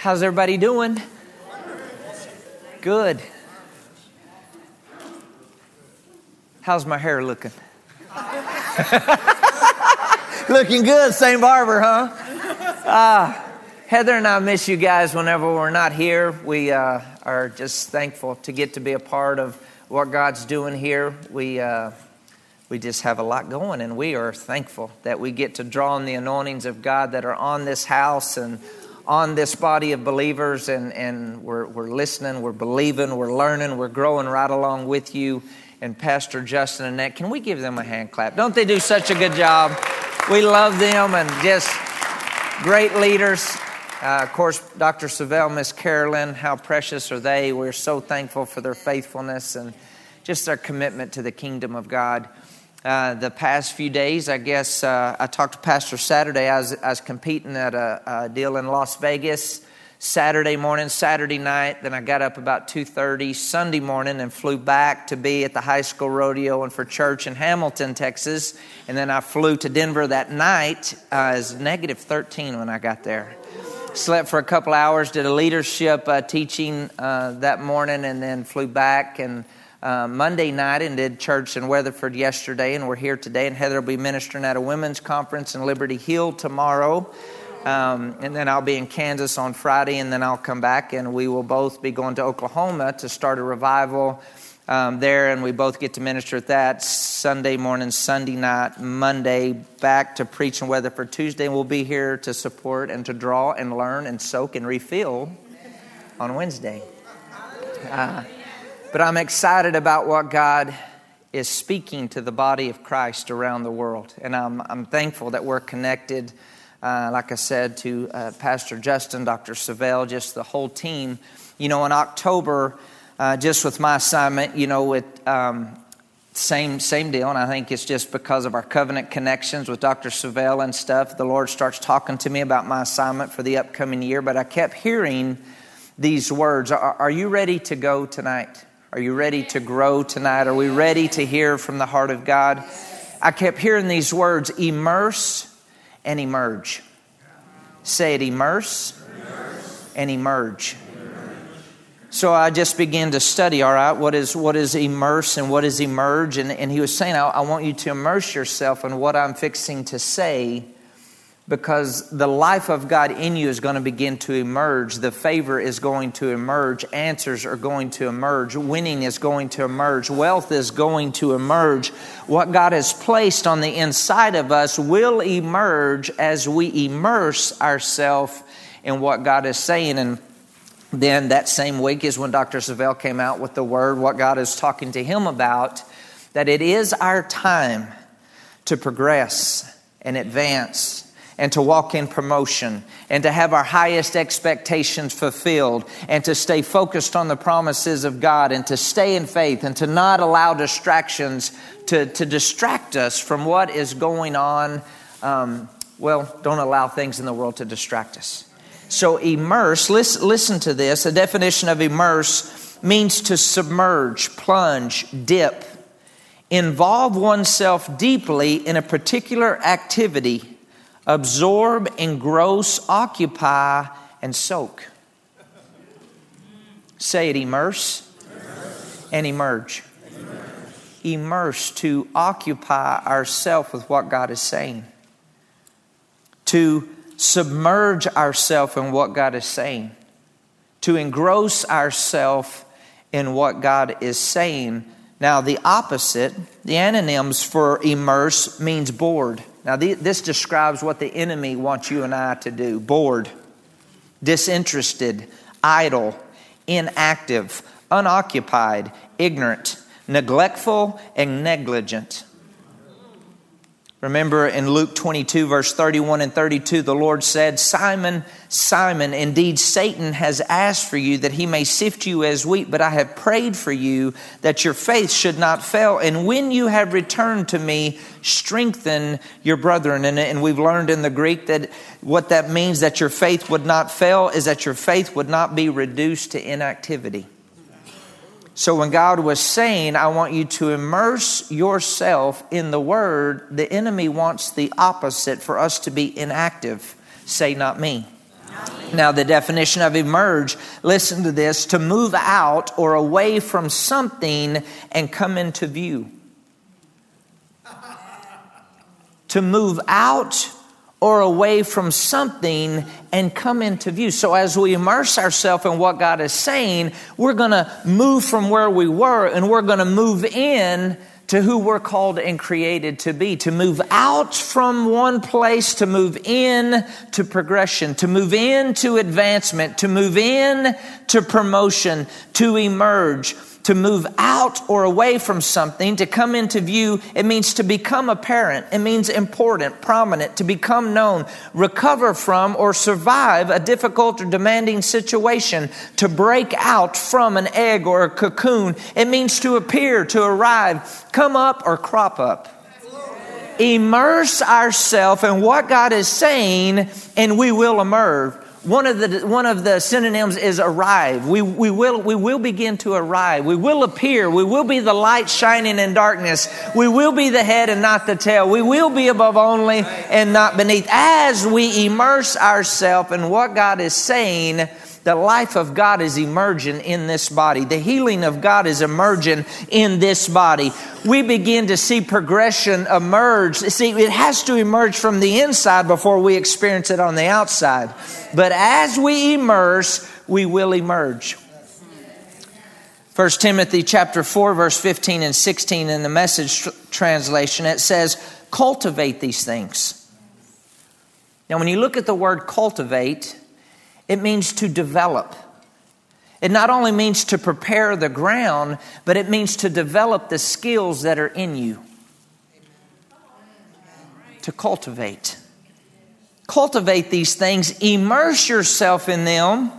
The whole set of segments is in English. How's everybody doing? Good. How's my hair looking? Looking good, St. Barber, huh? Heather and I miss you guys whenever we're not here. We are just thankful to get to be a part of what God's doing here. We just have a lot going, and we are thankful that we get to draw on the anointings of God that are on this house and on this body of believers, and we're listening, we're believing, we're learning, we're growing right along with you. And Pastor Justin and Nick, can we give them a hand clap? Don't they do such a good job? We love them and just great leaders. Of course, Dr. Savelle, Miss Carolyn, how precious are they? We're so thankful for their faithfulness and just their commitment to the kingdom of God. The past few days, I guess, I talked to Pastor Saturday. I was competing at a deal in Las Vegas Saturday morning, Saturday night. Then I got up about 2:30 Sunday morning and flew back to be at the high school rodeo and for church in Hamilton, Texas. And then I flew to Denver that night. It was negative 13 when I got there. Slept for a couple hours, did a leadership teaching that morning, and then flew back and Monday night and did church in Weatherford yesterday, and we're here today, and Heather will be ministering at a women's conference in Liberty Hill tomorrow, and then I'll be in Kansas on Friday, and then I'll come back, and we will both be going to Oklahoma to start a revival there, and we both get to minister at that Sunday morning, Sunday night, Monday, back to preach in Weatherford Tuesday, and we'll be here to support and to draw and learn and soak and refill on Wednesday. But I'm excited about what God is speaking to the body of Christ around the world. And I'm thankful that we're connected, like I said, to Pastor Justin, Dr. Savelle, just the whole team. You know, in October, just with my assignment, you know, with same deal. And I think it's just because of our covenant connections with Dr. Savelle and stuff. The Lord starts talking to me about my assignment for the upcoming year. But I kept hearing these words. Are you ready to go tonight? Are you ready to grow tonight? Are we ready to hear from the heart of God? I kept hearing these words, immerse and emerge. Say it, immerse. And emerge. So I just began to study, all right, what is immerse and what is emerge? And he was saying, I want you to immerse yourself in what I'm fixing to say, because the life of God in you is going to begin to emerge. The favor is going to emerge. Answers are going to emerge. Winning is going to emerge. Wealth is going to emerge. What God has placed on the inside of us will emerge as we immerse ourselves in what God is saying. And then that same week is when Dr. Savelle came out with the word, what God is talking to him about, that it is our time to progress and advance and to walk in promotion, and to have our highest expectations fulfilled, and to stay focused on the promises of God, and to stay in faith, and to not allow distractions to distract us from what is going on. Don't allow things in the world to distract us. So immerse, listen to this. The definition of immerse means to submerge, plunge, dip, involve oneself deeply in a particular activity, absorb, engross, occupy, and soak. Say it, immerse. And emerge. Immerse, to occupy ourselves with what God is saying. To submerge ourselves in what God is saying. To engross ourselves in what God is saying. Now, the opposite, the antonyms for immerse means bored. Now, this describes what the enemy wants you and I to do. Bored, disinterested, idle, inactive, unoccupied, ignorant, neglectful, and negligent. Remember in Luke 22, verse 31 and 32, the Lord said, Simon, Simon, indeed Satan has asked for you that he may sift you as wheat, but I have prayed for you that your faith should not fail. And when you have returned to me, strengthen your brethren. And we've learned in the Greek that what that means, that your faith would not fail, is that your faith would not be reduced to inactivity. So when God was saying, I want you to immerse yourself in the Word, the enemy wants the opposite, for us to be inactive. Say, not me. Now, the definition of emerge, listen to this, to move out or away from something and come into view. To move out or away from something and come into view. So as we immerse ourselves in what God is saying, we're going to move from where we were and we're going to move in to who we're called and created to be, to move out from one place, to move in to progression, to move in to advancement, to move in to promotion, to emerge, to move out or away from something, to come into view. It means to become apparent. It means important, prominent, to become known, recover from or survive a difficult or demanding situation, to break out from an egg or a cocoon. It means to appear, to arrive, come up or crop up. Immerse ourselves in what God is saying and we will emerge. One of the synonyms is arrive. We will begin to arrive. We will appear. We will be the light shining in darkness. We will be the head and not the tail. We will be above only and not beneath. As we immerse ourselves in what God is saying, the life of God is emerging in this body. The healing of God is emerging in this body. We begin to see progression emerge. See, it has to emerge from the inside before we experience it on the outside. But as we immerse, we will emerge. 1 Timothy chapter 4, verse 15 and 16 in the Message translation, it says, cultivate these things. Now, when you look at the word cultivate, it means to develop. It not only means to prepare the ground, but it means to develop the skills that are in you. To cultivate. Cultivate these things. Immerse yourself in them.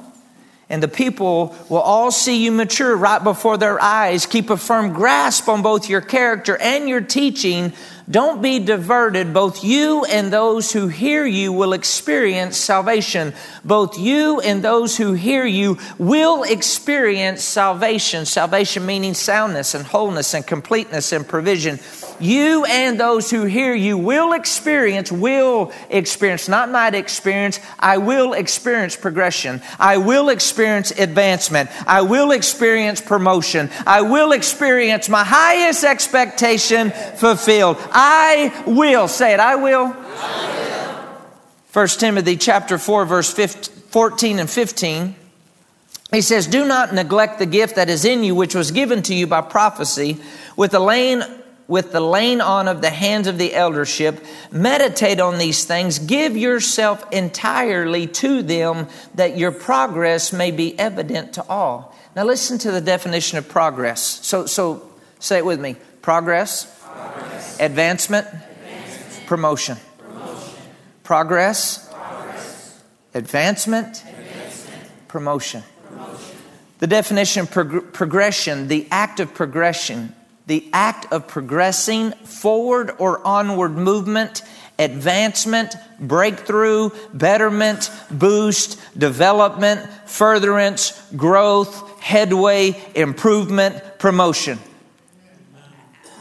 And the people will all see you mature right before their eyes. Keep a firm grasp on both your character and your teaching. Don't be diverted. Both you and those who hear you will experience salvation. Both you and those who hear you will experience salvation. Salvation meaning soundness and wholeness and completeness and provision. You and those who hear you will experience, not might experience. I will experience progression. I will experience advancement. I will experience promotion. I will experience my highest expectation fulfilled. I will. Say it, I will. I will. 1 Timothy chapter 4, verse 14 and 15. He says, do not neglect the gift that is in you, which was given to you by prophecy with the laying on of the hands of the eldership. Meditate on these things. Give yourself entirely to them that your progress may be evident to all. Now listen to the definition of progress. So say it with me. Progress. Advancement. Promotion. Progress. Advancement. Promotion. The definition of progression, the act of progressing, forward or onward movement, advancement, breakthrough, betterment, boost, development, furtherance, growth, headway, improvement, promotion.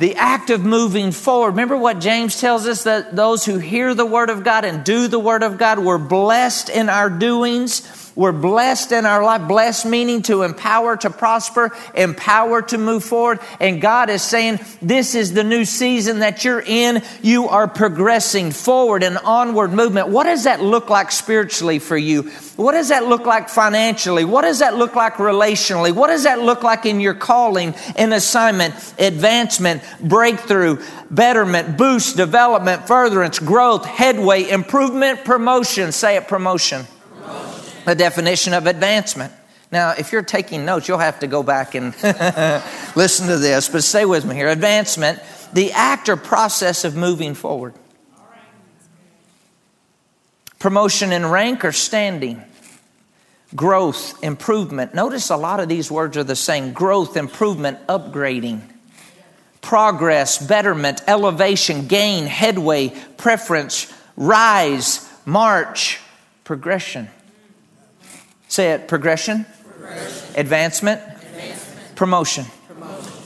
The act of moving forward. Remember what James tells us, that those who hear the word of God and do the word of God, we're blessed in our doings. We're blessed in our life. Blessed meaning to empower, to prosper, empower to move forward. And God is saying, this is the new season that you're in. You are progressing forward and onward movement. What does that look like spiritually for you? What does that look like financially? What does that look like relationally? What does that look like in your calling and assignment? Advancement, breakthrough, betterment, boost, development, furtherance, growth, headway, improvement, promotion. Say it, promotion. The definition of advancement. Now, if you're taking notes, you'll have to go back and listen to this, but stay with me here. Advancement, the act or process of moving forward. Promotion in rank or standing. Growth, improvement. Notice a lot of these words are the same. Growth, improvement, upgrading. Progress, betterment, elevation, gain, headway, preference, rise, march, progression. Say it, progression. Advancement. Promotion.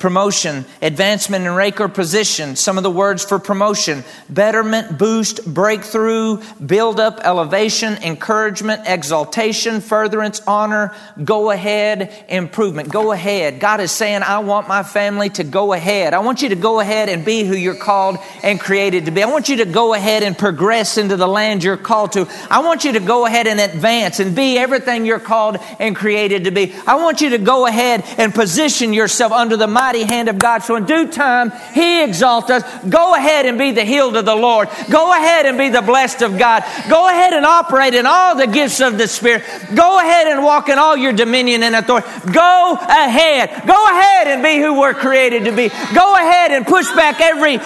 promotion, advancement in rank or position. Some of the words for promotion: betterment, boost, breakthrough, build up, elevation, encouragement, exaltation, furtherance, honor, go ahead, improvement. Go ahead. God is saying, I want my family to go ahead. I want you to go ahead and be who you're called and created to be. I want you to go ahead and progress into the land you're called to. I want you to go ahead and advance and be everything you're called and created to be. I want you to go ahead and position yourself under the mighty hand of God, so in due time He exalts us. Go ahead and be the healed of the Lord. Go ahead and be the blessed of God. Go ahead and operate in all the gifts of the Spirit. Go ahead and walk in all your dominion and authority. Go ahead. Go ahead and be who we're created to be. Go ahead and push back every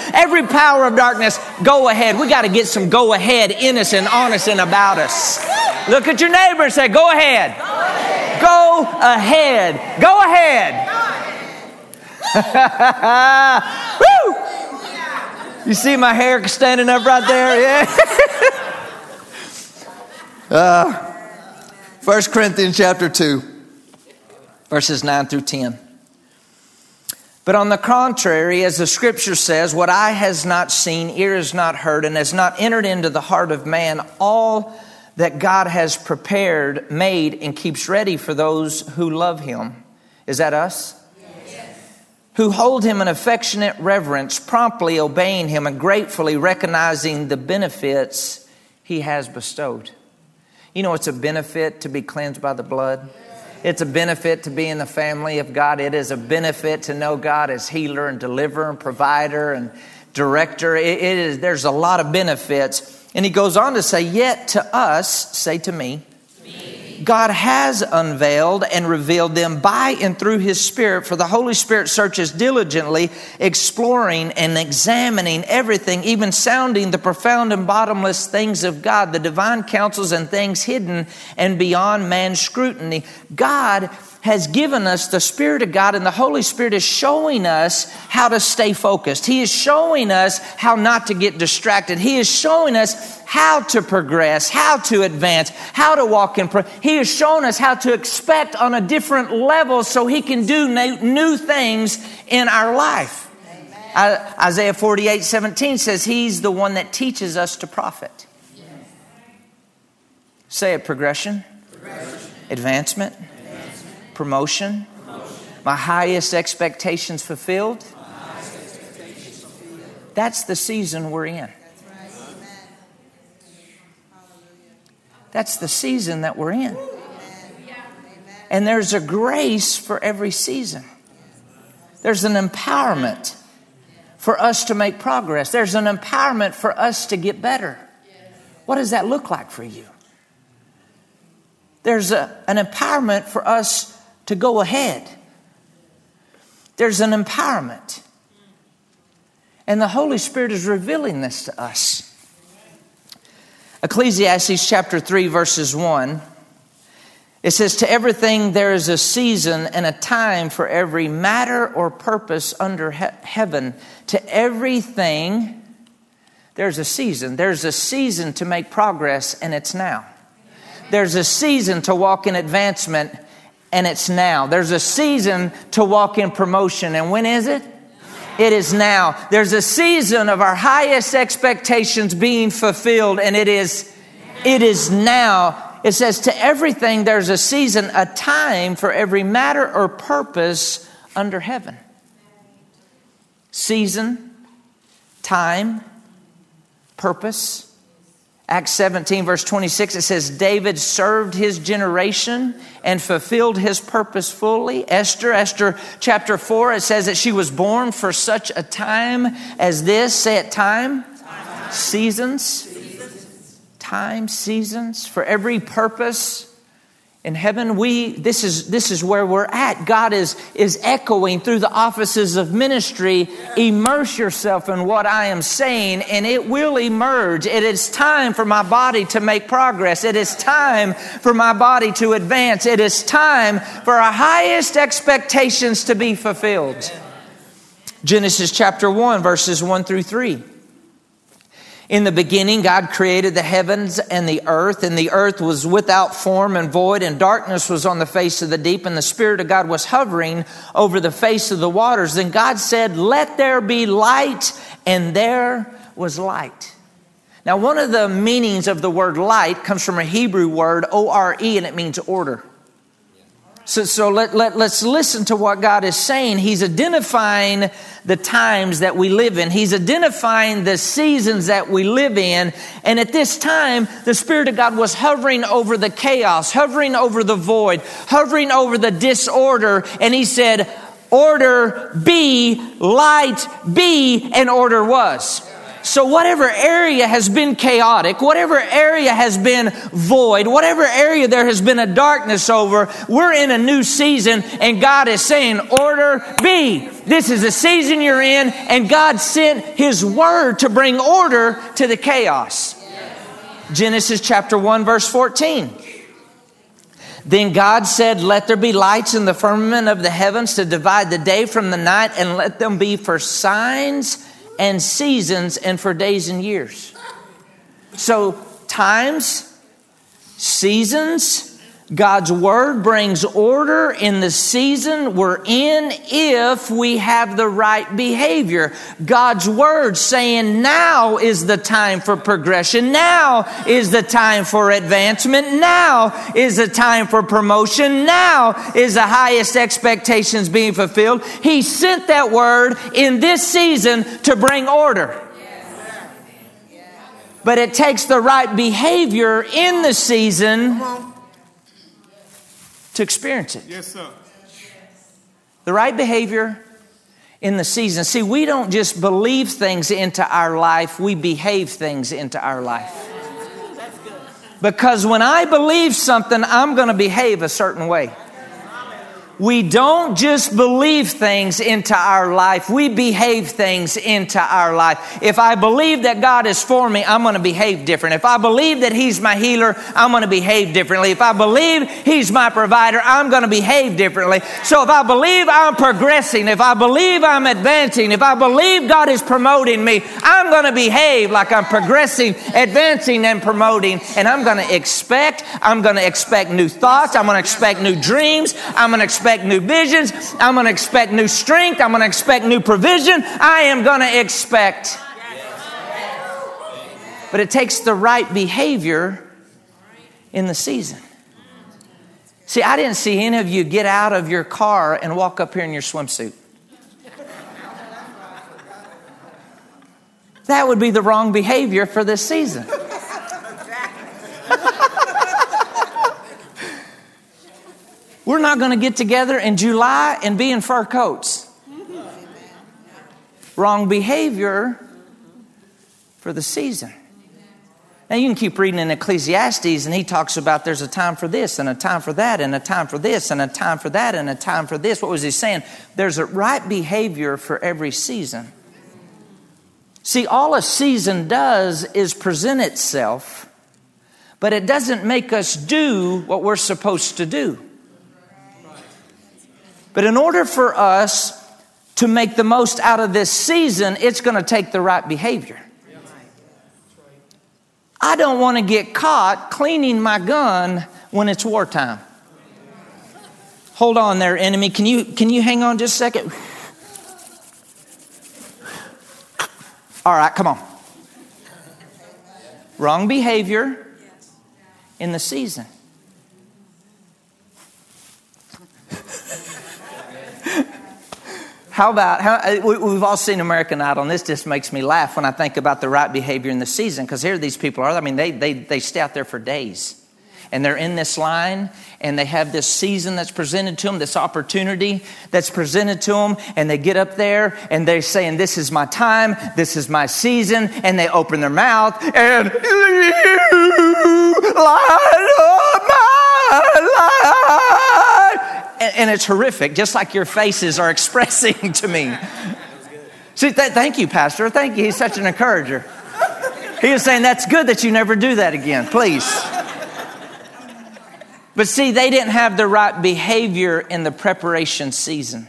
power of darkness. Go ahead. We got to get some go ahead in us and on us and about us. Look at your neighbor and say, go ahead. Go ahead. Go ahead. Woo! You see my hair standing up right there? Yeah. 1 Corinthians chapter 2, verses 9 through 10. But on the contrary, as the scripture says, what eye has not seen, ear has not heard, and has not entered into the heart of man, all that God has prepared, made, and keeps ready for those who love Him. Is that us? Yes. Who hold Him in affectionate reverence, promptly obeying Him and gratefully recognizing the benefits He has bestowed. You know, it's a benefit to be cleansed by the blood. It's a benefit to be in the family of God. It is a benefit to know God as healer and deliverer and provider and director. It is. There's a lot of benefits. And he goes on to say, yet to us, say to me, God has unveiled and revealed them by and through His Spirit, for the Holy Spirit searches diligently, exploring and examining everything, even sounding the profound and bottomless things of God, the divine counsels and things hidden and beyond man's scrutiny. God has given us the Spirit of God, and the Holy Spirit is showing us how to stay focused. He is showing us how not to get distracted. He is showing us how to progress, how to advance, how to walk in prayer. He has shown us how to expect on a different level so He can do new things in our life. Amen. Isaiah 48:17 says He's the one that teaches us to profit. Yes. Say it, progression. Advancement. Promotion. My highest expectations fulfilled. That's the season we're in. That's the season that we're in. And there's a grace for every season. There's an empowerment for us to make progress. There's an empowerment for us to get better. What does that look like for you? There's an empowerment for us to go ahead. There's an empowerment. And the Holy Spirit is revealing this to us. Ecclesiastes chapter 3, verses 1. It says, to everything there is a season and a time for every matter or purpose under heaven. To everything there's a season. There's a season to make progress, and it's now. There's a season to walk in advancement, and it's now. There's a season to walk in promotion, and when is it? It is now. There's a season of our highest expectations being fulfilled, and it is now. It says to everything there's a season, a time for every matter or purpose under heaven. Season, time, purpose. Acts 17, verse 26, it says, David served his generation and fulfilled his purpose fully. Esther chapter 4, it says that she was born for such a time as this. Say it, time. Seasons. Time, seasons, for every purpose. In heaven, this is where we're at. God is echoing through the offices of ministry. Immerse yourself in what I am saying, and it will emerge. It is time for my body to make progress. It is time for my body to advance. It is time for our highest expectations to be fulfilled. Genesis chapter 1, verses 1 through 3. In the beginning, God created the heavens and the earth was without form and void, and darkness was on the face of the deep, and the Spirit of God was hovering over the face of the waters. Then God said, "Let there be light," and there was light. Now, one of the meanings of the word light comes from a Hebrew word, O-R-E, and it means order. So let's listen to what God is saying. He's identifying the times that we live in. He's identifying the seasons that we live in. And at this time, the Spirit of God was hovering over the chaos, hovering over the void, hovering over the disorder. And he said, "Order be, light be," and order was. So whatever area has been chaotic, whatever area has been void, whatever area there has been a darkness over, we're in a new season, and God is saying, "Order be." This is the season you're in, and God sent His Word to bring order to the chaos. Genesis chapter 1, verse 14. Then God said, "Let there be lights in the firmament of the heavens to divide the day from the night, and let them be for signs and seasons and for days and years." So times, seasons, God's word brings order in the season we're in if we have the right behavior. God's word saying now is the time for progression. Now is the time for advancement. Now is the time for promotion. Now is the highest expectations being fulfilled. He sent that word in this season to bring order. But it takes the right behavior in the season to experience it. Yes, sir. The right behavior in the season. See, we don't just believe things into our life, we behave things into our life. That's good. Because when I believe something, I'm going to behave a certain way. We don't just believe things into our life, we behave things into our life. If I believe that God is for me, I'm going to behave different. If I believe that He's my healer, I'm going to behave differently. If I believe He's my provider, I'm going to behave differently. So if I believe I'm progressing, if I believe I'm advancing, if I believe God is promoting me, I'm going to behave like I'm progressing, advancing, and promoting. And I'm going to expect new thoughts. I'm going to expect new dreams. I'm going to expect new visions. I'm going to expect new strength. I'm going to expect new provision. I am going to expect. But it takes the right behavior in the season. See, I didn't see any of you get out of your car and walk up here in your swimsuit. That would be the wrong behavior for this season. We're not going to get together in July and be in fur coats. Wrong behavior for the season. Now you can keep reading in Ecclesiastes, and he talks about there's a time for this and a time for that and a time for this and a time for that and a time for this. What was he saying? There's a right behavior for every season. See, all a season does is present itself, but it doesn't make us do what we're supposed to do. But in order for us to make the most out of this season, it's going to take the right behavior. I don't want to get caught cleaning my gun when it's wartime. Hold on there, enemy. Can you hang on just a second? All right, come on. Wrong behavior in the season. We've all seen American Idol, and this just makes me laugh when I think about the right behavior in the season, because here these people are, I mean, they stay out there for days, and they're in this line, and they have this season that's presented to them, this opportunity that's presented to them, and they get up there, and they're saying, "This is my time, this is my season," and they open their mouth, and "You light up my life." And it's horrific, just like your faces are expressing to me. See, thank you, Pastor. Thank you. He's such an encourager. He was saying, "That's good that you never do that again, please." But see, they didn't have the right behavior in the preparation season.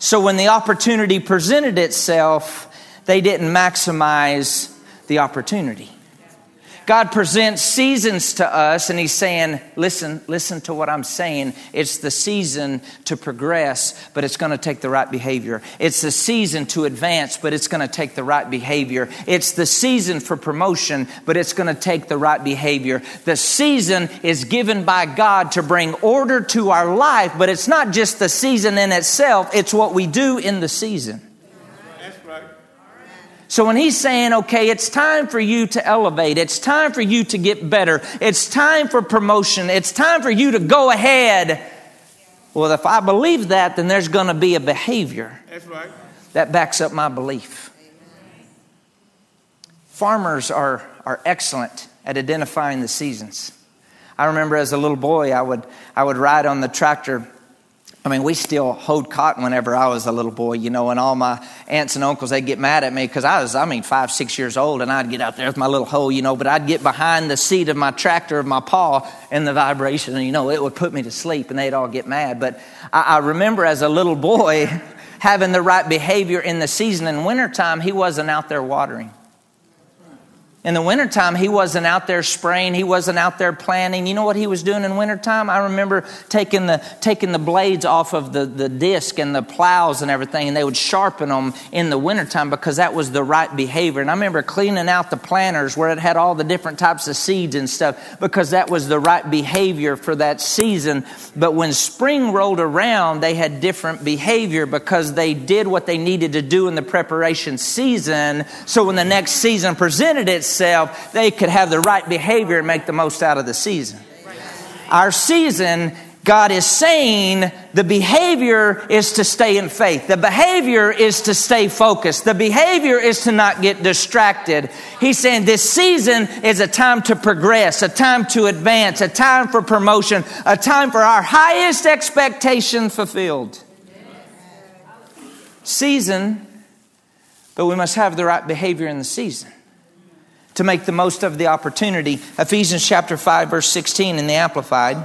So when the opportunity presented itself, they didn't maximize the opportunity. God presents seasons to us, and he's saying, listen to what I'm saying. It's the season to progress, but it's going to take the right behavior. It's the season to advance, but it's going to take the right behavior. It's the season for promotion, but it's going to take the right behavior. The season is given by God to bring order to our life, but it's not just the season in itself. It's what we do in the season. So when he's saying, okay, it's time for you to elevate. It's time for you to get better. It's time for promotion. It's time for you to go ahead. Well, if I believe that, then there's going to be a behavior that backs up my belief. Farmers are excellent at identifying the seasons. I remember as a little boy, I would ride on the tractor. I mean, we still hoed cotton whenever I was a little boy, you know, and all my aunts and uncles, they'd get mad at me because I was, 5, 6 years old, and I'd get out there with my little hoe, you know, but I'd get behind the seat of my tractor of my paw and the vibration, and, you know, it would put me to sleep, and they'd all get mad. But I remember as a little boy having the right behavior in the season. In wintertime, he wasn't out there watering. In the wintertime, he wasn't out there spraying. He wasn't out there planting. You know what he was doing in wintertime? I remember taking the blades off of the disc and the plows and everything, and they would sharpen them in the wintertime because that was the right behavior. And I remember cleaning out the planters where it had all the different types of seeds and stuff because that was the right behavior for that season. But when spring rolled around, they had different behavior because they did what they needed to do in the preparation season. So when the next season presented itself, they could have the right behavior and make the most out of the season. Our season, God is saying, the behavior is to stay in faith. The behavior is to stay focused. The behavior is to not get distracted. He's saying this season is a time to progress, a time to advance, a time for promotion, a time for our highest expectation fulfilled. Season, but we must have the right behavior in the season to make the most of the opportunity. Ephesians chapter 5, verse 16 in the Amplified.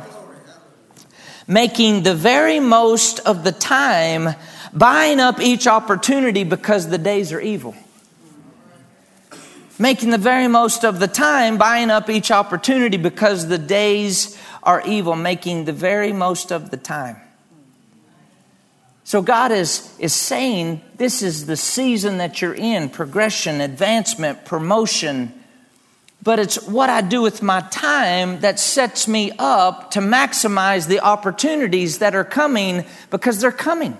Making the very most of the time, buying up each opportunity because the days are evil. Making the very most of the time, buying up each opportunity because the days are evil. Making the very most of the time. So God is saying this is the season that you're in. Progression, advancement, promotion. But it's what I do with my time that sets me up to maximize the opportunities that are coming because they're coming.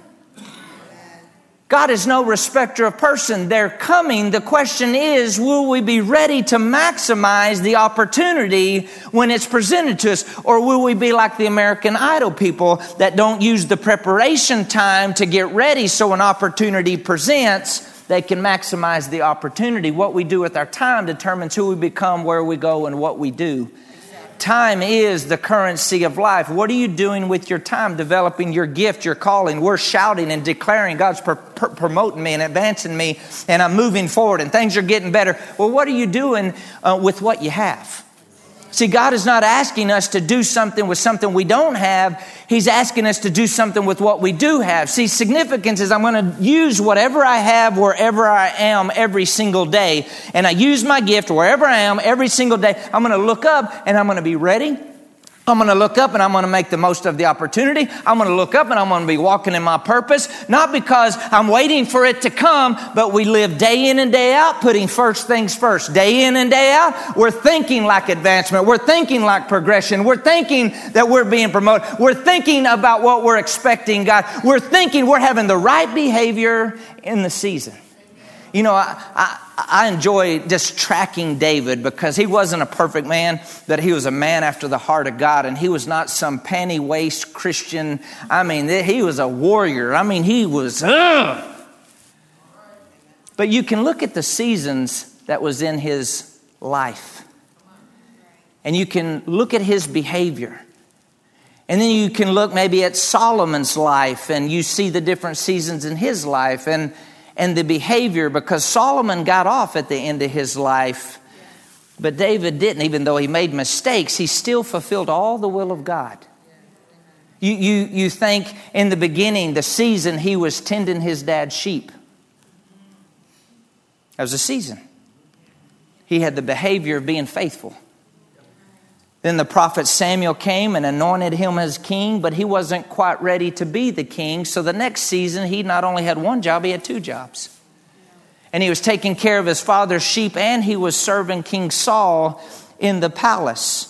God is no respecter of person. They're coming. The question is, will we be ready to maximize the opportunity when it's presented to us? Or will we be like the American Idol people that don't use the preparation time to get ready so an opportunity presents, they can maximize the opportunity? What we do with our time determines who we become, where we go, and what we do. Time is the currency of life. What are you doing with your time? Developing your gift, your calling. We're shouting and declaring God's promoting me and advancing me, and I'm moving forward and things are getting better. Well, what are you doing with what you have? See, God is not asking us to do something with something we don't have. He's asking us to do something with what we do have. See, significance is I'm going to use whatever I have wherever I am every single day. And I use my gift wherever I am every single day. I'm going to look up and I'm going to be ready. I'm going to look up and I'm going to make the most of the opportunity. I'm going to look up and I'm going to be walking in my purpose, not because I'm waiting for it to come, but we live day in and day out, putting first things first. Day in and day out, we're thinking like advancement. We're thinking like progression. We're thinking that we're being promoted. We're thinking about what we're expecting, God. We're thinking we're having the right behavior in the season. You know, I enjoy just tracking David because he wasn't a perfect man, but he was a man after the heart of God. And he was not some panty waist Christian. I mean, he was a warrior. I mean, he was. But you can look at the seasons that was in his life. And you can look at his behavior. And then you can look maybe at Solomon's life and you see the different seasons in his life. And the behavior, because Solomon got off at the end of his life, but David didn't. Even though he made mistakes, he still fulfilled all the will of God. You think in the beginning, the season he was tending his dad's sheep. That was a season. He had the behavior of being faithful. Then the prophet Samuel came and anointed him as king, but he wasn't quite ready to be the king. So the next season, he not only had one job, he had two jobs. And he was taking care of his father's sheep, and he was serving King Saul in the palace.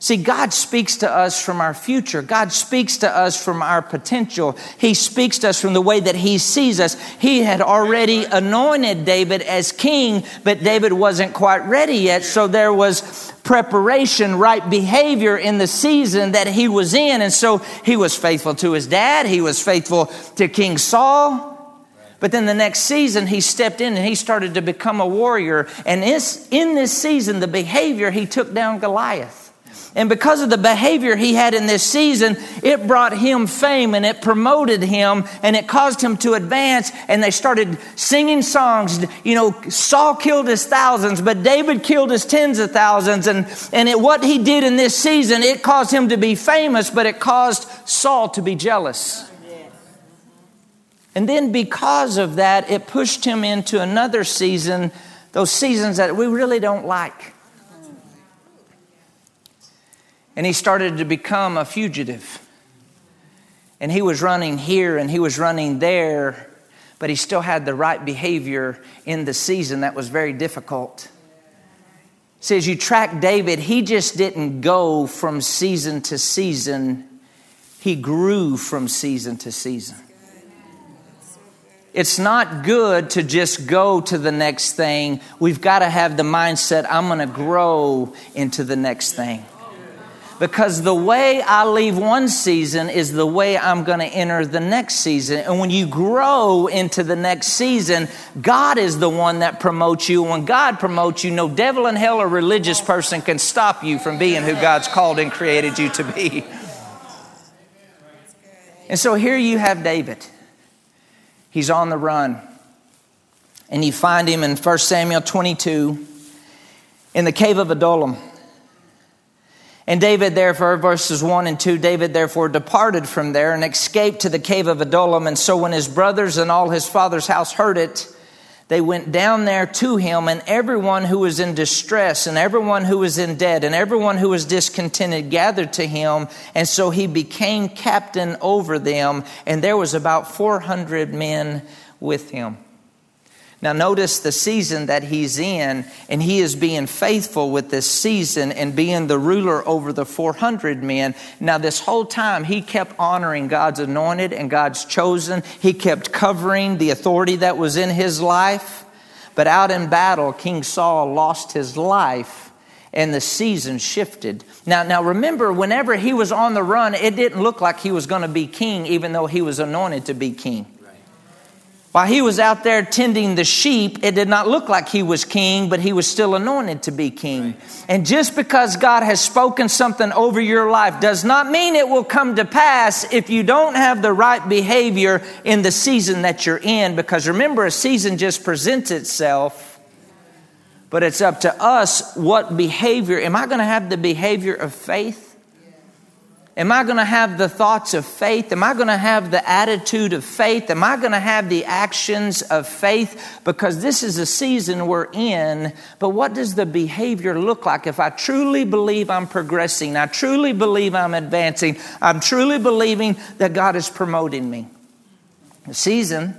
See, God speaks to us from our future. God speaks to us from our potential. He speaks to us from the way that he sees us. He had already anointed David as king, but David wasn't quite ready yet. So there was preparation, right behavior in the season that he was in. And so he was faithful to his dad. He was faithful to King Saul. But then the next season, he stepped in and he started to become a warrior. And in this season, the behavior, he took down Goliath. And because of the behavior he had in this season, it brought him fame and it promoted him and it caused him to advance. And they started singing songs. You know, Saul killed his thousands, but David killed his tens of thousands. And what he did in this season, it caused him to be famous, but it caused Saul to be jealous. And then because of that, it pushed him into another season, those seasons that we really don't like. And he started to become a fugitive. And he was running here and he was running there, but he still had the right behavior in the season that was very difficult. See, as you track David, he just didn't go from season to season. He grew from season to season. It's not good to just go to the next thing. We've got to have the mindset, I'm going to grow into the next thing. Because the way I leave one season is the way I'm going to enter the next season. And when you grow into the next season, God is the one that promotes you. When God promotes you, no devil in hell or religious person can stop you from being who God's called and created you to be. And so here you have David. He's on the run. And you find him in 1 Samuel 22 in the cave of Adullam. And David, therefore, verses 1 and 2, David, therefore, departed from there and escaped to the cave of Adullam. And so when his brothers and all his father's house heard it, they went down there to him, and everyone who was in distress and everyone who was in debt and everyone who was discontented gathered to him. And so he became captain over them, and there was about 400 men with him. Now notice the season that he's in, and he is being faithful with this season and being the ruler over the 400 men. Now this whole time he kept honoring God's anointed and God's chosen. He kept covering the authority that was in his life. But out in battle, King Saul lost his life. And the season shifted. Now remember, whenever he was on the run, it didn't look like he was going to be king, even though he was anointed to be king. While he was out there tending the sheep, it did not look like he was king, but he was still anointed to be king. Right. And just because God has spoken something over your life does not mean it will come to pass if you don't have the right behavior in the season that you're in. Because remember, a season just presents itself, but it's up to us what behavior. Am I going to have the behavior of faith? Am I going to have the thoughts of faith? Am I going to have the attitude of faith? Am I going to have the actions of faith? Because this is a season we're in. But what does the behavior look like? If I truly believe I'm progressing, I truly believe I'm advancing, I'm truly believing that God is promoting me. The season,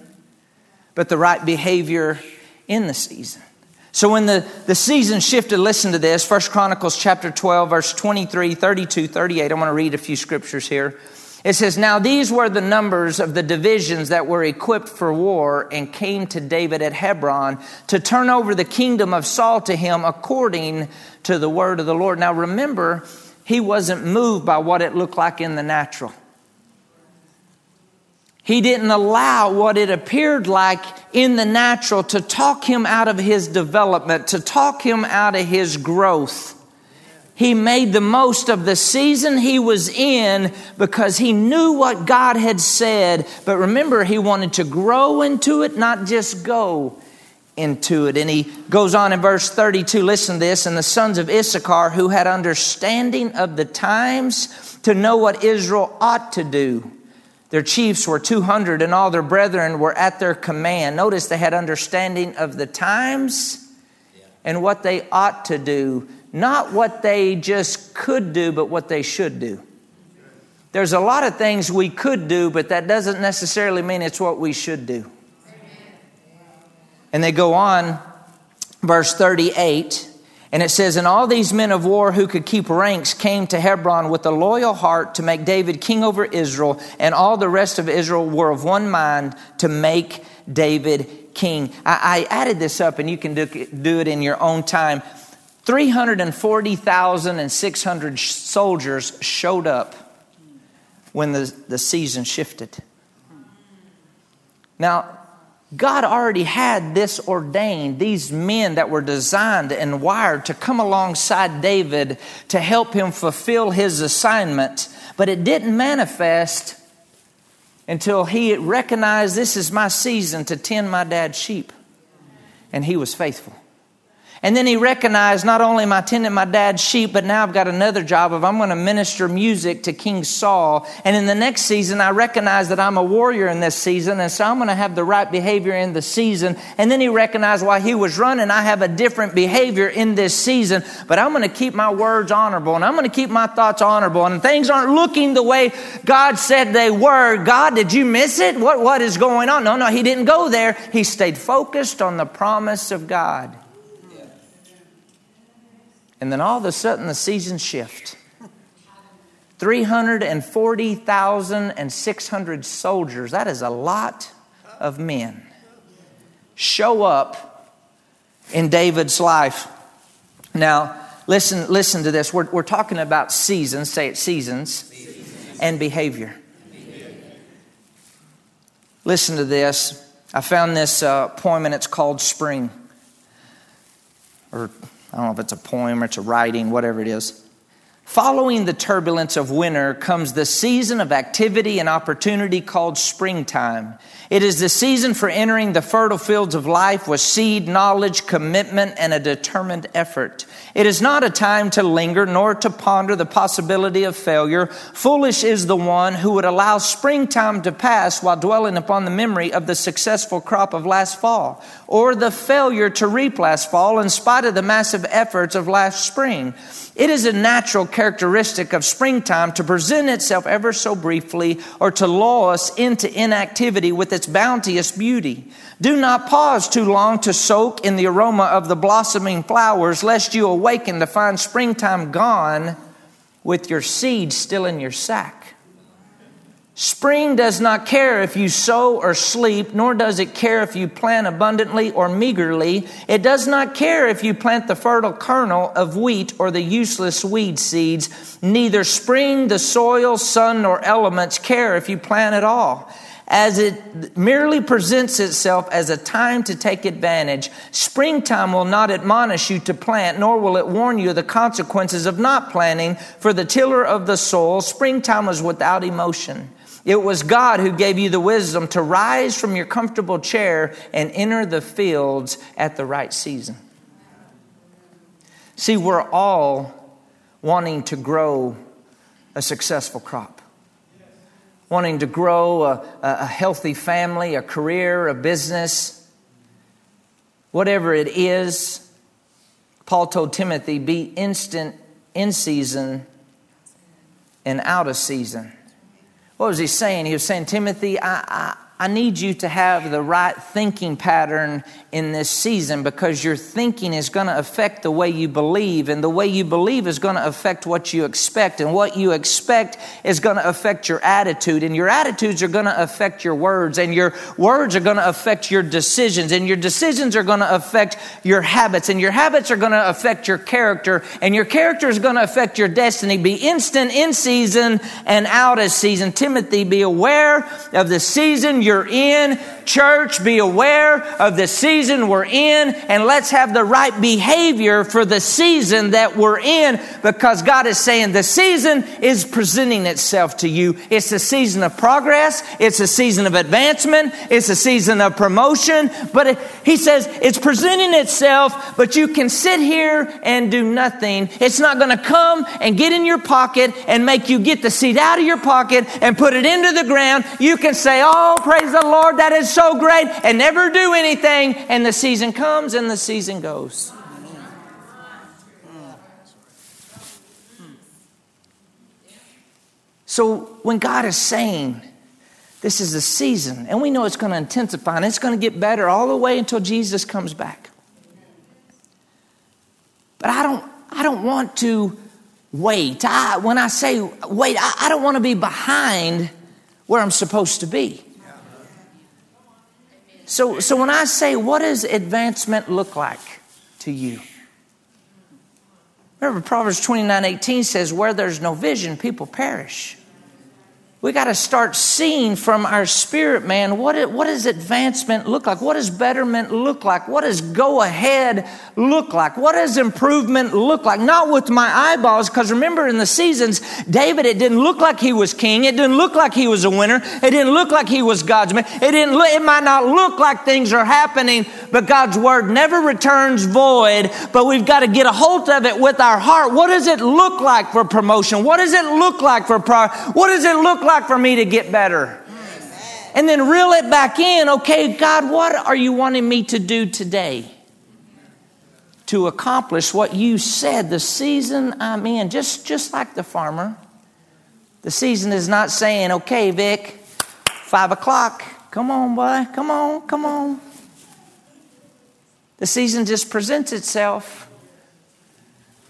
but the right behavior in the season. So when the season shifted, listen to this. 1 Chronicles chapter 12, verse 23, 32, 38. I want to read a few scriptures here. It says, now these were the numbers of the divisions that were equipped for war and came to David at Hebron to turn over the kingdom of Saul to him according to the word of the Lord. Now remember, he wasn't moved by what it looked like in the natural. He didn't allow what it appeared like in the natural to talk him out of his development, to talk him out of his growth. He made the most of the season he was in because he knew what God had said. But remember, he wanted to grow into it, not just go into it. And he goes on in verse 32, listen to this, and the sons of Issachar who had understanding of the times to know what Israel ought to do. Their chiefs were 200, and all their brethren were at their command. Notice they had understanding of the times and what they ought to do. Not what they just could do, but what they should do. There's a lot of things we could do, but that doesn't necessarily mean it's what we should do. And they go on, verse 38, and it says, "And all these men of war who could keep ranks came to Hebron with a loyal heart to make David king over Israel, and all the rest of Israel were of one mind to make David king." I added this up, and you can do it in your own time. 340,600 soldiers showed up when the season shifted. Now, God already had this ordained, these men that were designed and wired to come alongside David to help him fulfill his assignment, but it didn't manifest until he recognized, this is my season to tend my dad's sheep, and he was faithful. And then he recognized, not only am I tending my dad's sheep, but now I've got another job of I'm going to minister music to King Saul. And in the next season, I recognize that I'm a warrior in this season, and so I'm going to have the right behavior in the season. And then he recognized while he was running, I have a different behavior in this season, but I'm going to keep my words honorable, and I'm going to keep my thoughts honorable. And things aren't looking the way God said they were. God, did you miss it? What is going on? No, he didn't go there. He stayed focused on the promise of God. And then all of a sudden, the seasons shift. 340,600 soldiers, that is a lot of men, show up in David's life. Now, listen to this. We're talking about seasons. Say it, seasons. And behavior. Listen to this. I found this poem, and it's called Spring. Or I don't know if it's a poem or it's a writing, whatever it is. Following the turbulence of winter comes the season of activity and opportunity called springtime. It is the season for entering the fertile fields of life with seed, knowledge, commitment, and a determined effort. It is not a time to linger nor to ponder the possibility of failure. Foolish is the one who would allow springtime to pass while dwelling upon the memory of the successful crop of last fall, or the failure to reap last fall in spite of the massive efforts of last spring. It is a natural characteristic of springtime to present itself ever so briefly, or to lull us into inactivity with its bounteous beauty. Do not pause too long to soak in the aroma of the blossoming flowers, lest you awaken to find springtime gone with your seed still in your sack. Spring does not care if you sow or sleep, nor does it care if you plant abundantly or meagerly. It does not care if you plant the fertile kernel of wheat or the useless weed seeds. Neither spring, the soil, sun, nor elements care if you plant at all. As it merely presents itself as a time to take advantage, springtime will not admonish you to plant, nor will it warn you of the consequences of not planting. For the tiller of the soul, springtime was without emotion. It was God who gave you the wisdom to rise from your comfortable chair and enter the fields at the right season. See, we're all wanting to grow a successful crop. Wanting to grow a healthy family, a career, a business, whatever it is. Paul told Timothy, be instant in season and out of season. What was he saying? He was saying, Timothy, I need you to have the right thinking pattern in this season, because your thinking is going to affect the way you believe, and the way you believe is going to affect what you expect, and what you expect is going to affect your attitude, and your attitudes are going to affect your words, and your words are going to affect your decisions, and your decisions are going to affect your habits, and your habits are going to affect your character, and your character is going to affect your destiny. Be instant in season and out of season. Timothy, be aware of the season you're in. Church, be aware of the season we're in, and let's have the right behavior for the season that we're in, because God is saying the season is presenting itself to you. It's a season of progress. It's a season of advancement. It's a season of promotion. But he says it's presenting itself, but you can sit here and do nothing. It's not going to come and get in your pocket and make you get the seed out of your pocket and put it into the ground. You can say, oh, praise the Lord, that is so great, and never do anything, and the season comes and the season goes. So when God is saying this is the season, and we know it's going to intensify and it's going to get better all the way until Jesus comes back, but I don't want to wait. When I say wait, I don't want to be behind where I'm supposed to be. So when I say, what does advancement look like to you? Remember, Proverbs 29:18 says, where there's no vision, people perish. We got to start seeing from our spirit, man, what does advancement look like? What does betterment look like? What does go ahead look like? What does improvement look like? Not with my eyeballs, because remember in the seasons, David, it didn't look like he was king. It didn't look like he was a winner. It didn't look like he was God's man. It might not look like things are happening, but God's word never returns void, but we've got to get a hold of it with our heart. What does it look like for promotion? What does it look like for what does it look like for me to get better? Amen. And then reel it back in. Okay, God, what are you wanting me to do today to accomplish what you said, the season I'm in? Just like the farmer, the season is not saying, okay, Vic, 5 o'clock, come on, boy, come on. The season just presents itself.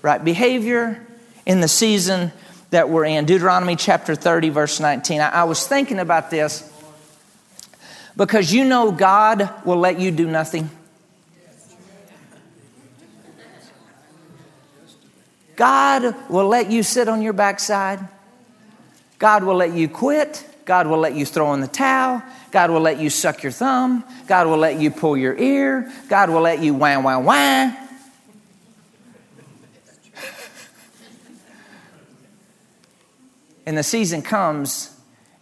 Right behavior in the season that we're in. Deuteronomy chapter 30, verse 19. I was thinking about this because you know God will let you do nothing. God will let you sit on your backside. God will let you quit. God will let you throw in the towel. God will let you suck your thumb. God will let you pull your ear. God will let you wham, wham, wham. And the season comes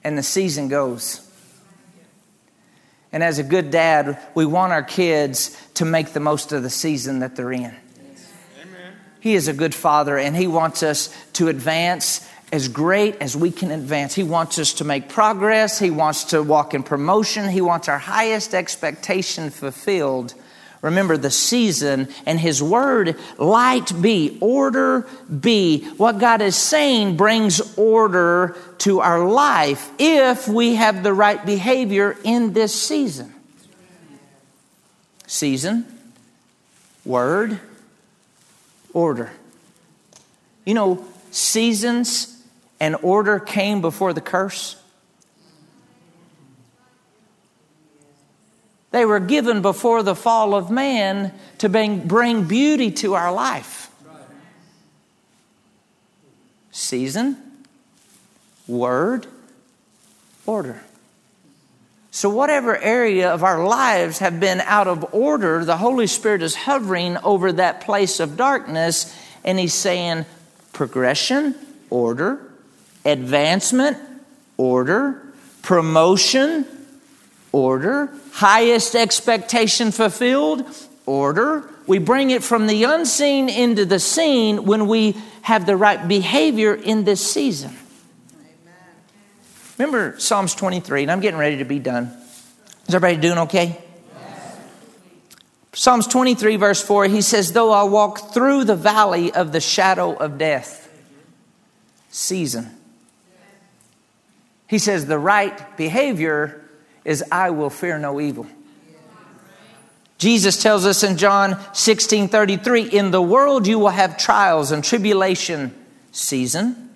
and the season goes. And as a good dad, we want our kids to make the most of the season that they're in. Amen. He is a good father, and he wants us to advance as great as we can advance. He wants us to make progress. He wants to walk in promotion. He wants our highest expectation fulfilled. Remember the season and his word, light be, order be. What God is saying brings order to our life if we have the right behavior in this season. Season, word, order. You know, seasons and order came before the curse. They were given before the fall of man to bring beauty to our life. Season, word, order. So whatever area of our lives have been out of order, the Holy Spirit is hovering over that place of darkness, and he's saying progression, order, advancement, order, promotion, order, highest expectation fulfilled, order. We bring it from the unseen into the seen when we have the right behavior in this season. Amen. Remember Psalms 23, and I'm getting ready to be done. Is everybody doing okay? Yes. Psalms 23, verse 4, he says, though I walk through the valley of the shadow of death. Season. He says the right behavior is I will fear no evil. Jesus tells us in John 16:33, in the world you will have trials and tribulation, season,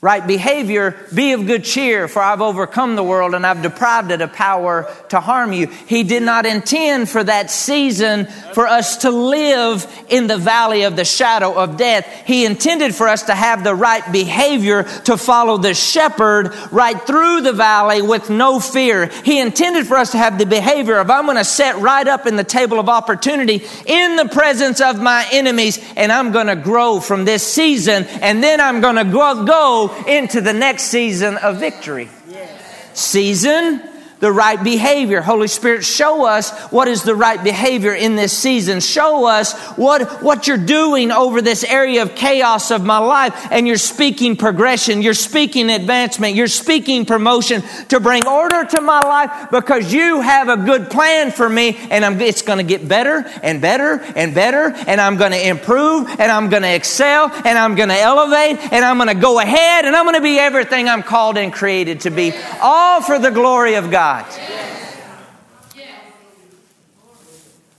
right behavior, be of good cheer, for I've overcome the world and I've deprived it of power to harm you. He did not intend for that season for us to live in the valley of the shadow of death. He intended for us to have the right behavior to follow the shepherd right through the valley with no fear. He intended for us to have the behavior of, I'm going to set right up in the table of opportunity in the presence of my enemies, and I'm going to grow from this season, and then I'm going to go into the next season of victory. Yes. Season, the right behavior. Holy Spirit, show us what is the right behavior in this season. Show us what you're doing over this area of chaos of my life. And you're speaking progression. You're speaking advancement. You're speaking promotion to bring order to my life, because you have a good plan for me. And it's going to get better and better and better. And I'm going to improve. And I'm going to excel. And I'm going to elevate. And I'm going to go ahead. And I'm going to be everything I'm called and created to be. All for the glory of God.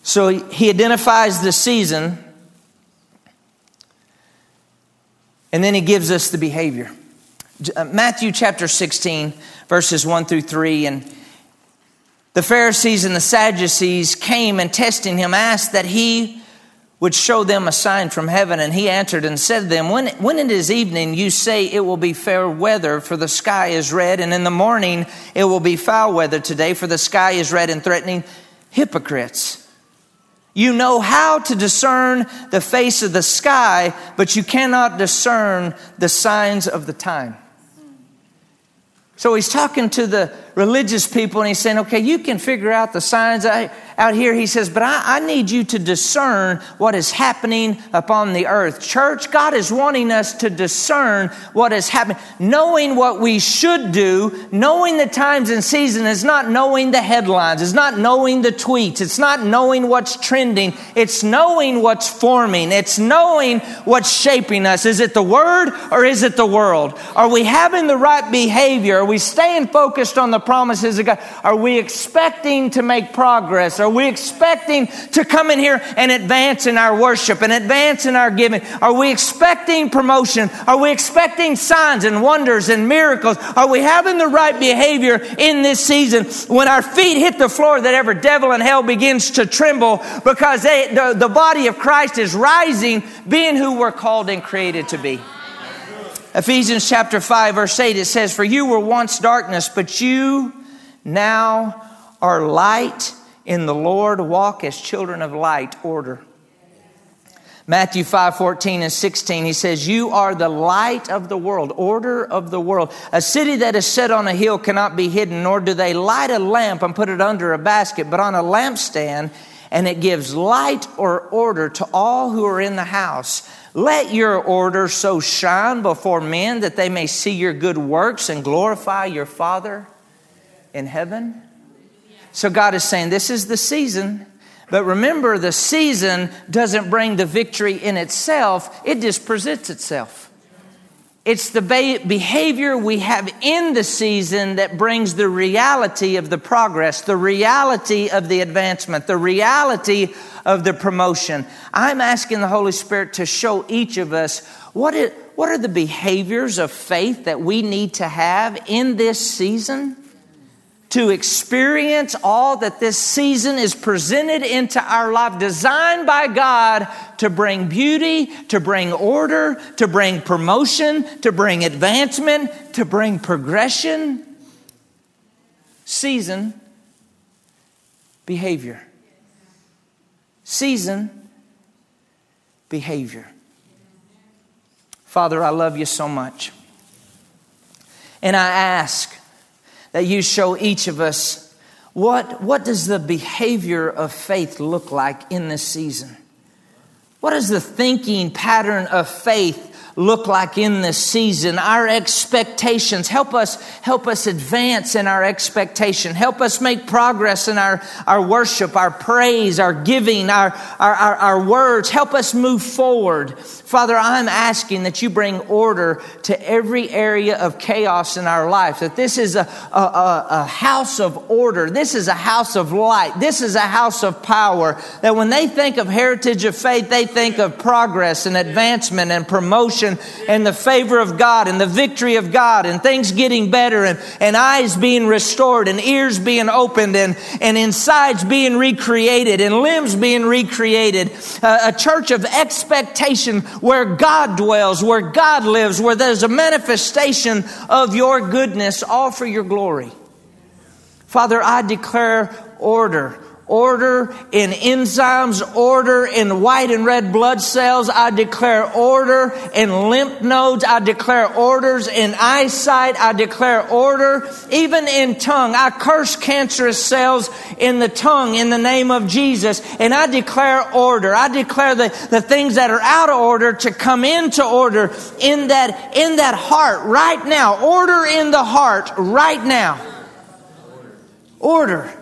So he identifies the season, and then he gives us the behavior. Matthew chapter 16, verses 1 through 3, and the Pharisees and the Sadducees came and testing him, asked that he would show them a sign from heaven. And he answered and said to them, when it is evening, you say it will be fair weather, for the sky is red. And in the morning, it will be foul weather today, for the sky is red and threatening. Hypocrites, you know how to discern the face of the sky, but you cannot discern the signs of the time. So he's talking to the religious people, and he's saying, okay, you can figure out the signs out here. He says, but I need you to discern what is happening upon the earth. Church, God is wanting us to discern what is happening. Knowing what we should do, knowing the times and season, is not knowing the headlines. It's not knowing the tweets. It's not knowing what's trending. It's knowing what's forming. It's knowing what's shaping us. Is it the word or is it the world? Are we having the right behavior? Are we staying focused on the promises of God? Are we expecting to make progress? Are we expecting to come in here and advance in our worship and advance in our giving? Are we expecting promotion? Are we expecting signs and wonders and miracles? Are we having the right behavior in this season? When our feet hit the floor, that every devil in hell begins to tremble, because the body of Christ is rising, being who we're called and created to be. Ephesians chapter 5, verse 8, it says, for you were once darkness, but you now are light in the Lord. Walk as children of light, order. Matthew 5, 14 and 16, he says, you are the light of the world, order of the world. A city that is set on a hill cannot be hidden, nor do they light a lamp and put it under a basket, but on a lampstand, and it gives light or order to all who are in the house. Let your order so shine before men that they may see your good works and glorify your Father in heaven. So God is saying, this is the season. But remember, the season doesn't bring the victory in itself. It just presents itself. It's the behavior we have in the season that brings the reality of the progress, the reality of the advancement, the reality of the promotion. I'm asking the Holy Spirit to show each of us what are the behaviors of faith that we need to have in this season to experience all that this season is presented into our life, designed by God to bring beauty, to bring order, to bring promotion, to bring advancement, to bring progression. Season, behavior. Season, behavior. Father, I love you so much. And I ask that you show each of us what does the behavior of faith look like in this season? What does the thinking pattern of faith look like in this season? Our expectations, help us advance in our expectation. Help us make progress in our worship, our praise, our giving, our words. Help us move forward. Father, I'm asking that you bring order to every area of chaos in our life, that this is a house of order. This is a house of light. This is a house of power, that when they think of heritage of faith, they think of progress and advancement and promotion and the favor of God and the victory of God and things getting better and eyes being restored and ears being opened and insides being recreated and limbs being recreated. A church of expectation where God dwells, where God lives, where there's a manifestation of your goodness, all for your glory. Father, I declare order. Order in enzymes, order in white and red blood cells. I declare order in lymph nodes. I declare orders in eyesight. I declare order even in tongue. I curse cancerous cells in the tongue in the name of Jesus. And I declare order. I declare the things that are out of order to come into order in that heart right now. Order in the heart right now. Order.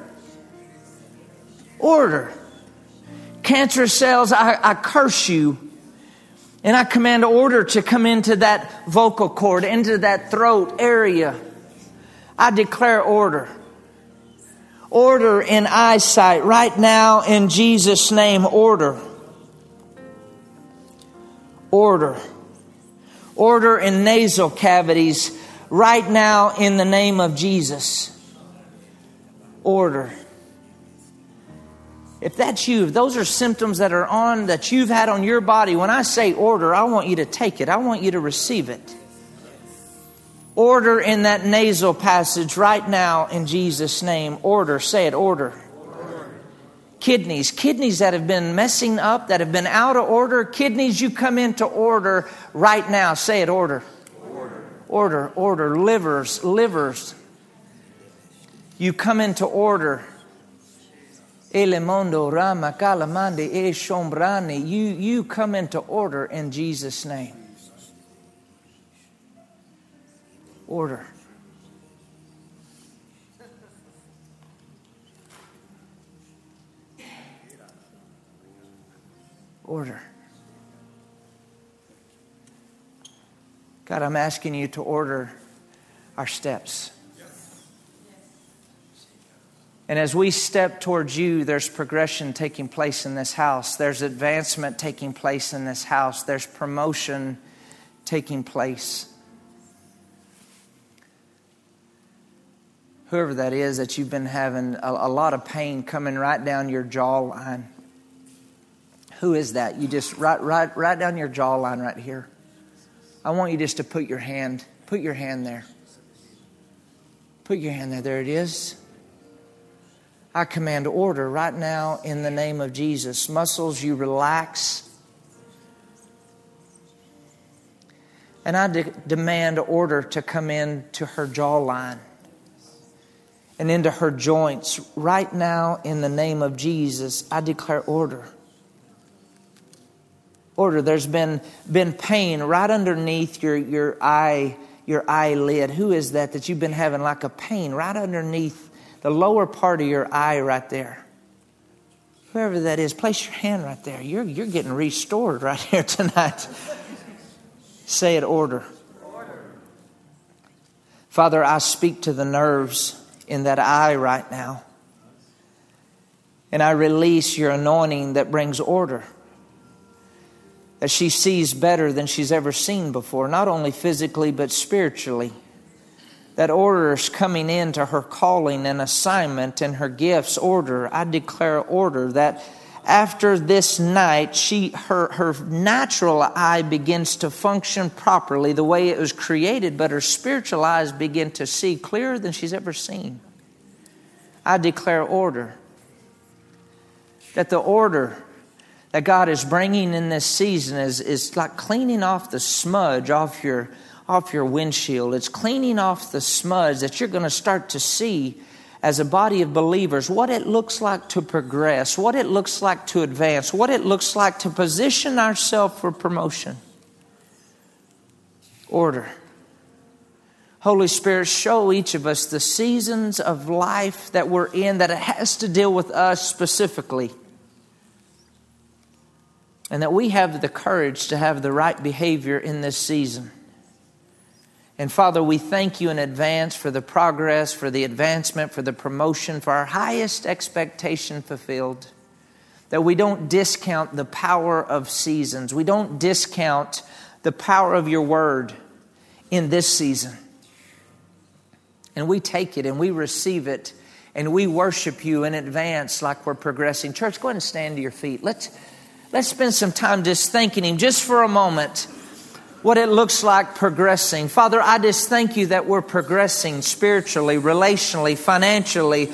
Order. Cancer cells, I curse you. And I command order to come into that vocal cord, into that throat area. I declare order. Order in eyesight right now in Jesus' name. Order. Order. Order in nasal cavities right now in the name of Jesus. Order. If that's you, if those are symptoms that are on, that you've had on your body, when I say order, I want you to take it. I want you to receive it. Order in that nasal passage right now in Jesus' name. Order. Say it. Order. Order. Kidneys. Kidneys that have been messing up, that have been out of order. Kidneys, you come into order right now. Say it. Order. Order. Order. Order. Livers. Livers. You come into order. You come into order in Jesus' name. Order. Order. God, I'm asking you to order our steps. And as we step towards you, there's progression taking place in this house. There's advancement taking place in this house. There's promotion taking place. Whoever that is that you've been having a lot of pain coming right down your jawline. Who is that? You just right down your jawline right here. I want you just to put your hand there. Put your hand there. There it is. I command order right now in the name of Jesus. Muscles, you relax. And I demand order to come into her jawline and into her joints right now in the name of Jesus. I declare order. Order. There's been pain right underneath your eye, your eyelid. Who is that that you've been having like a pain right underneath the lower part of your eye right there? Whoever that is, place your hand right there. You're getting restored right here tonight. Say it. Order. Order. Father, I speak to the nerves in that eye right now. And I release your anointing that brings order. That she sees better than she's ever seen before. Not only physically, but spiritually. That order is coming into her calling and assignment and her gifts. Order. I declare order that after this night, her natural eye begins to function properly the way it was created, but her spiritual eyes begin to see clearer than she's ever seen. I declare order. That the order that God is bringing in this season is like cleaning off the smudge off your windshield. It's cleaning off the smudge that you're going to start to see as a body of believers, what it looks like to progress, what it looks like to advance, what it looks like to position ourselves for promotion. Order. Holy Spirit, show each of us the seasons of life that we're in, that it has to deal with us specifically. And that we have the courage to have the right behavior in this season. And Father, we thank you in advance for the progress, for the advancement, for the promotion, for our highest expectation fulfilled. that we don't discount the power of seasons. We don't discount the power of your word in this season. And we take it and we receive it and we worship you in advance like we're progressing. Church, go ahead and stand to your feet. Let's spend some time just thanking Him just for a moment. What it looks like progressing. Father, I just thank you that we're progressing spiritually, relationally, financially,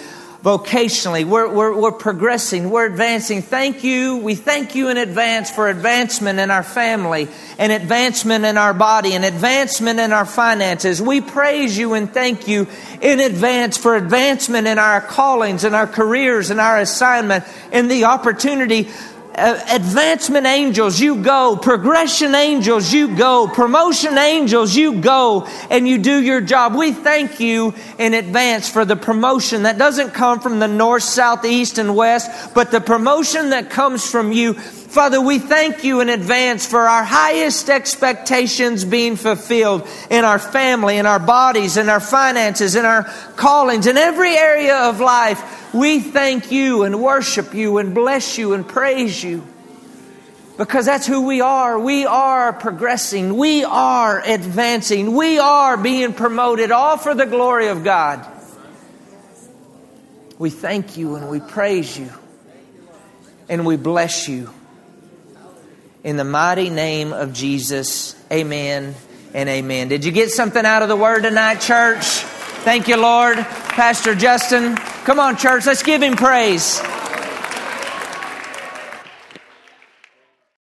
vocationally. We're progressing. We're advancing. Thank you. We thank you in advance for advancement in our family, and advancement in our body, and advancement in our finances. We praise you and thank you in advance for advancement in our callings, in our careers, in our assignment, in the opportunity. Advancement angels, you go. Progression angels, you go. Promotion angels, you go and you do your job. We thank you in advance for the promotion that doesn't come from the north, south, east, and west, but the promotion that comes from you. Father, we thank you in advance for our highest expectations being fulfilled in our family, in our bodies, in our finances, in our callings, in every area of life. We thank you and worship you and bless you and praise you because that's who we are. We are progressing. We are advancing. We are being promoted, all for the glory of God. We thank you and we praise you and we bless you. In the mighty name of Jesus, amen and amen. Did you get something out of the Word tonight, church? Thank you, Lord. Pastor Justin, come on, church, let's give Him praise.